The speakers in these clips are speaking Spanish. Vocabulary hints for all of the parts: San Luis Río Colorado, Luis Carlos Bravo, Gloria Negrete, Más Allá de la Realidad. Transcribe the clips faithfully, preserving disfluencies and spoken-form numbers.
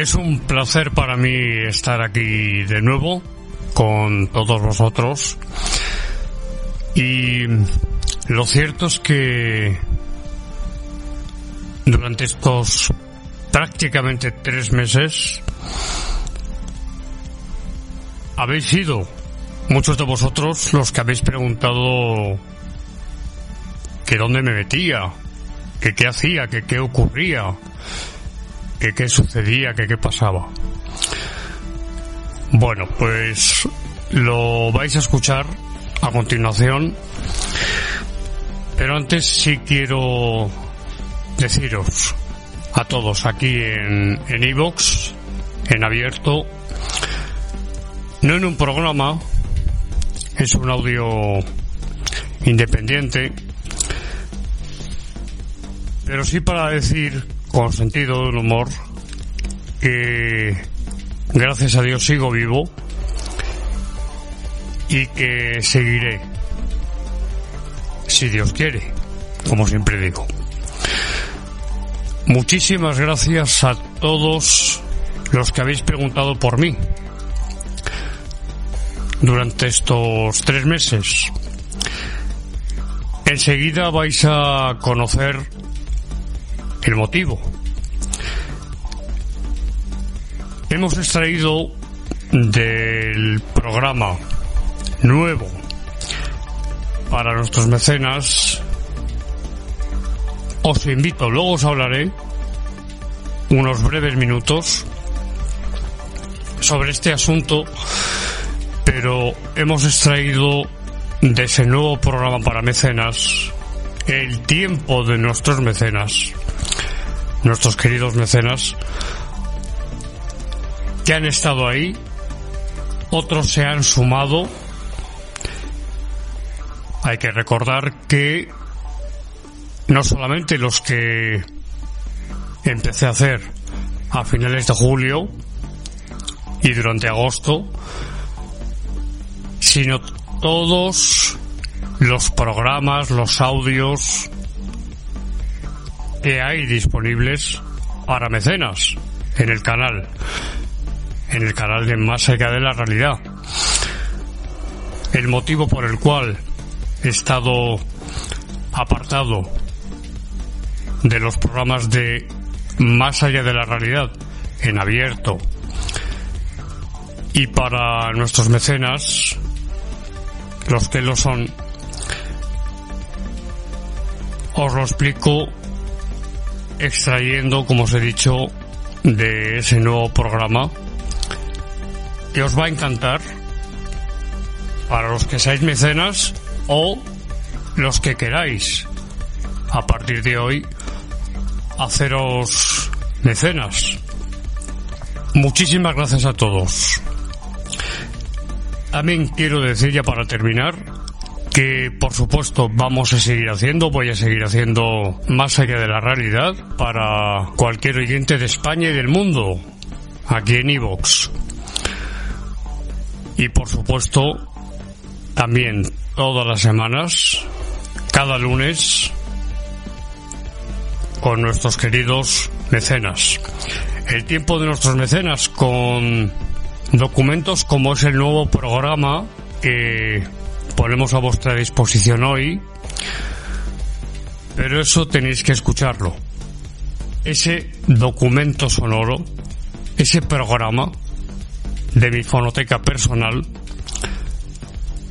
Es un placer para mí estar aquí de nuevo con todos vosotros, y lo cierto es que durante estos prácticamente tres meses habéis sido muchos de vosotros los que habéis preguntado que dónde me metía, que qué hacía, que qué ocurría, que qué sucedía, que qué pasaba. Bueno, pues lo vais a escuchar a continuación, pero antes sí quiero deciros a todos aquí en, en iVoox, en abierto, no en un programa, es un audio independiente, pero sí para decir con sentido del humor que gracias a Dios sigo vivo y que seguiré, si Dios quiere, como siempre digo. Muchísimas gracias a todos los que habéis preguntado por mí durante estos tres meses. Enseguida vais a conocer el motivo. Hemos extraído del programa nuevo para nuestros mecenas, os invito, luego os hablaré unos breves minutos sobre este asunto, pero hemos extraído de ese nuevo programa para mecenas, el tiempo de nuestros mecenas, nuestros queridos mecenas, que han estado ahí, otros se han sumado. Hay que recordar que no solamente los que empecé a hacer a finales de julio y durante agosto, sino todos los programas, los audios que hay disponibles para mecenas en el canal, en el canal de Más Allá de la Realidad. El motivo por el cual he estado apartado de los programas de Más Allá de la Realidad en abierto y para nuestros mecenas, los que lo son, os lo explico extrayendo, como os he dicho, de ese nuevo programa que os va a encantar para los que seáis mecenas o los que queráis a partir de hoy haceros mecenas. Muchísimas gracias a todos. También quiero decir, ya para terminar, que por supuesto vamos a seguir haciendo, voy a seguir haciendo Más Allá de la Realidad para cualquier oyente de España y del mundo, aquí en iVoox. Y por supuesto, también todas las semanas, cada lunes, con nuestros queridos mecenas. El tiempo de nuestros mecenas con documentos como es el nuevo programa que ponemos a vuestra disposición hoy, pero eso tenéis que escucharlo. Ese documento sonoro, ese programa de mi fonoteca personal,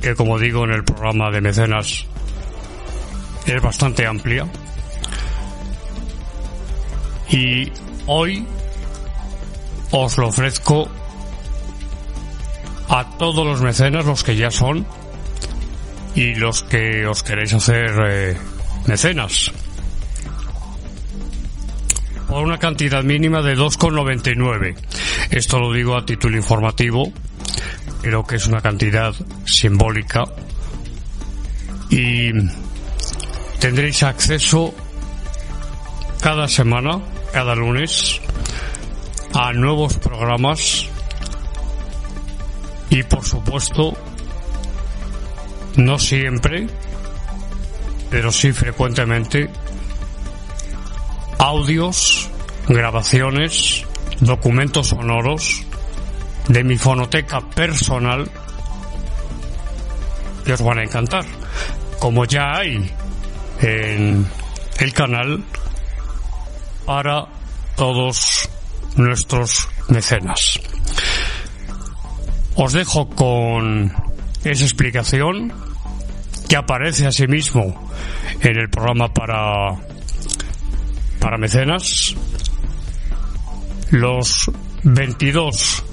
que como digo en el programa de mecenas es bastante amplia, y hoy os lo ofrezco a todos los mecenas, los que ya son y los que os queréis hacer eh, mecenas, por una cantidad mínima de dos con noventa y nueve. Esto lo digo a título informativo, creo que es una cantidad simbólica, y tendréis acceso cada semana, cada lunes, a nuevos programas y, por supuesto, no siempre, pero sí frecuentemente, audios, grabaciones, documentos sonoros de mi fonoteca personal que os van a encantar, como ya hay en el canal para todos nuestros mecenas. Os dejo con esa explicación que aparece asimismo en el programa para para mecenas. Los veintidós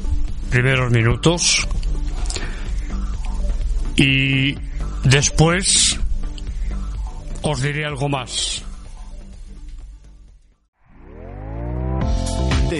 primeros minutos, y después os diré algo más. ¿Te